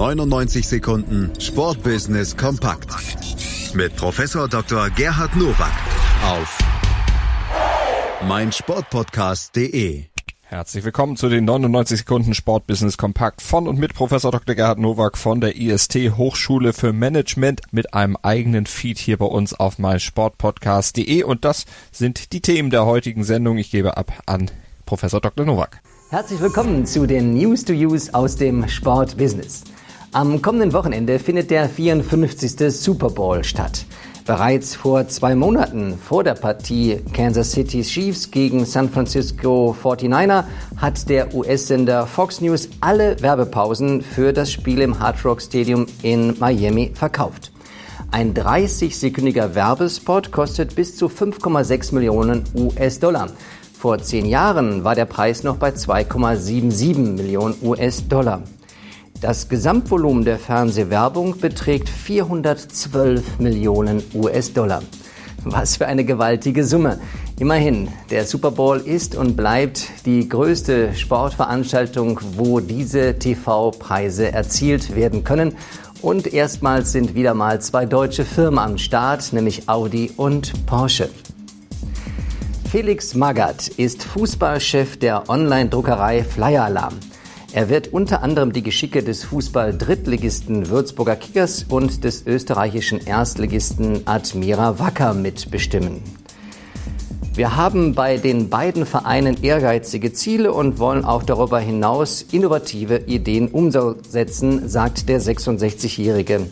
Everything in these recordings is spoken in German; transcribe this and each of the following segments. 99 Sekunden Sportbusiness kompakt mit Professor Dr. Gerhard Nowak auf meinsportpodcast.de. Herzlich willkommen zu den 99 Sekunden Sportbusiness Kompakt von und mit Professor Dr. Gerhard Nowak von der IST Hochschule für Management mit einem eigenen Feed hier bei uns auf meinsportpodcast.de und das sind die Themen der heutigen Sendung. Ich gebe ab an Professor Dr. Nowak. Herzlich willkommen zu den News to Use aus dem Sportbusiness. Am kommenden Wochenende findet der 54. Super Bowl statt. Bereits vor 2 Monaten vor der Partie Kansas City Chiefs gegen San Francisco 49er hat der US-Sender Fox News alle Werbepausen für das Spiel im Hard Rock Stadium in Miami verkauft. Ein 30-sekündiger Werbespot kostet bis zu 5,6 Millionen US-Dollar. Vor 10 Jahren war der Preis noch bei 2,77 Millionen US-Dollar. Das Gesamtvolumen der Fernsehwerbung beträgt 412 Millionen US-Dollar. Was für eine gewaltige Summe. Immerhin, der Super Bowl ist und bleibt die größte Sportveranstaltung, wo diese TV-Preise erzielt werden können. Und erstmals sind wieder mal 2 deutsche Firmen am Start, nämlich Audi und Porsche. Felix Magath ist Fußballchef der Online-Druckerei Flyer Alarm. Er wird unter anderem die Geschicke des Fußball-Drittligisten Würzburger Kickers und des österreichischen Erstligisten Admira Wacker mitbestimmen. Wir haben bei den beiden Vereinen ehrgeizige Ziele und wollen auch darüber hinaus innovative Ideen umsetzen, sagt der 66-Jährige.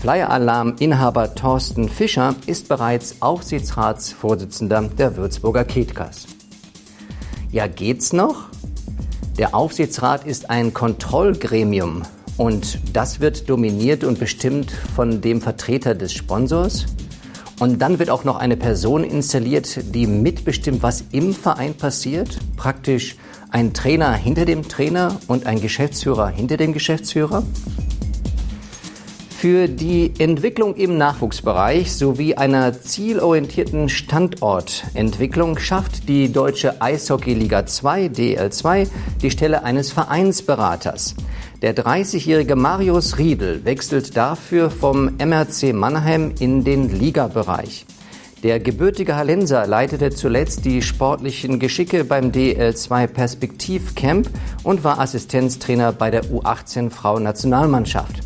Flyer Alarm-Inhaber Thorsten Fischer ist bereits Aufsichtsratsvorsitzender der Würzburger Kickers. Ja, geht's noch? Der Aufsichtsrat ist ein Kontrollgremium und das wird dominiert und bestimmt von dem Vertreter des Sponsors. Und dann wird auch noch eine Person installiert, die mitbestimmt, was im Verein passiert. Praktisch ein Trainer hinter dem Trainer und ein Geschäftsführer hinter dem Geschäftsführer. Für die Entwicklung im Nachwuchsbereich sowie einer zielorientierten Standortentwicklung schafft die Deutsche Eishockey-Liga 2, DL2, die Stelle eines Vereinsberaters. Der 30-jährige Marius Riedel wechselt dafür vom MRC Mannheim in den Ligabereich. Der gebürtige Hallenser leitete zuletzt die sportlichen Geschicke beim DL2 Perspektivcamp und war Assistenztrainer bei der U18-Frauen-Nationalmannschaft.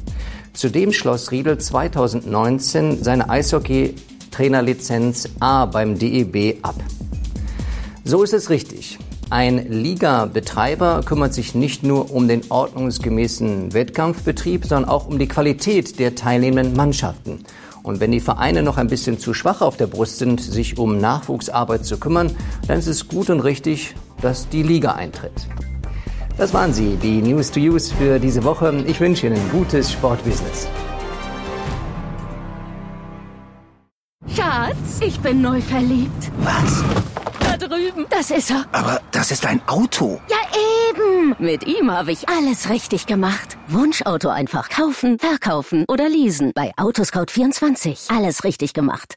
Zudem schloss Riedel 2019 seine Eishockey-Trainerlizenz A beim DEB ab. So ist es richtig. Ein Liga-Betreiber kümmert sich nicht nur um den ordnungsgemäßen Wettkampfbetrieb, sondern auch um die Qualität der teilnehmenden Mannschaften. Und wenn die Vereine noch ein bisschen zu schwach auf der Brust sind, sich um Nachwuchsarbeit zu kümmern, dann ist es gut und richtig, dass die Liga eintritt. Das waren sie, die News to Use für diese Woche. Ich wünsche Ihnen ein gutes Sportbusiness. Schatz, ich bin neu verliebt. Was? Da drüben. Das ist er. Aber das ist ein Auto. Ja, eben. Mit ihm habe ich alles richtig gemacht. Wunschauto einfach kaufen, verkaufen oder leasen. Bei Autoscout24. Alles richtig gemacht.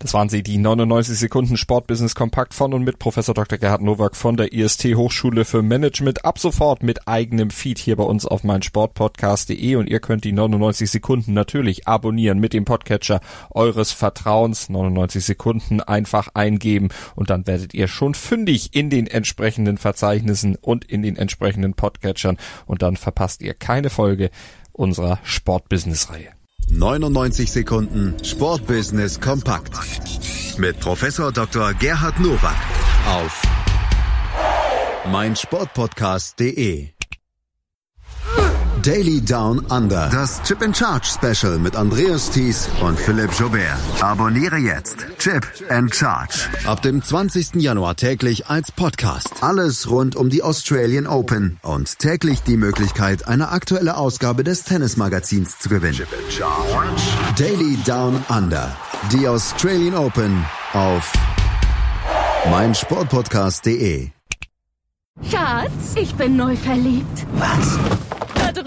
Das waren sie, die 99 Sekunden Sportbusiness Kompakt von und mit Professor Dr. Gerhard Nowak von der IST Hochschule für Management. Ab sofort mit eigenem Feed hier bei uns auf meinsportpodcast.de und ihr könnt die 99 Sekunden natürlich abonnieren mit dem Podcatcher eures Vertrauens. 99 Sekunden einfach eingeben und dann werdet ihr schon fündig in den entsprechenden Verzeichnissen und in den entsprechenden Podcatchern und dann verpasst ihr keine Folge unserer Sportbusiness-Reihe. 99 Sekunden Sportbusiness kompakt mit Professor Dr. Gerhard Nowak auf meinsportpodcast.de. Daily Down Under. Das Chip and Charge Special mit Andreas Thies und Philipp Joubert. Abonniere jetzt Chip and Charge. Ab dem 20. Januar täglich als Podcast. Alles rund um die Australian Open und täglich die Möglichkeit, eine aktuelle Ausgabe des Tennismagazins zu gewinnen. Chip and Charge. Daily Down Under. Die Australian Open auf meinsportpodcast.de. Schatz, ich bin neu verliebt. Was? Da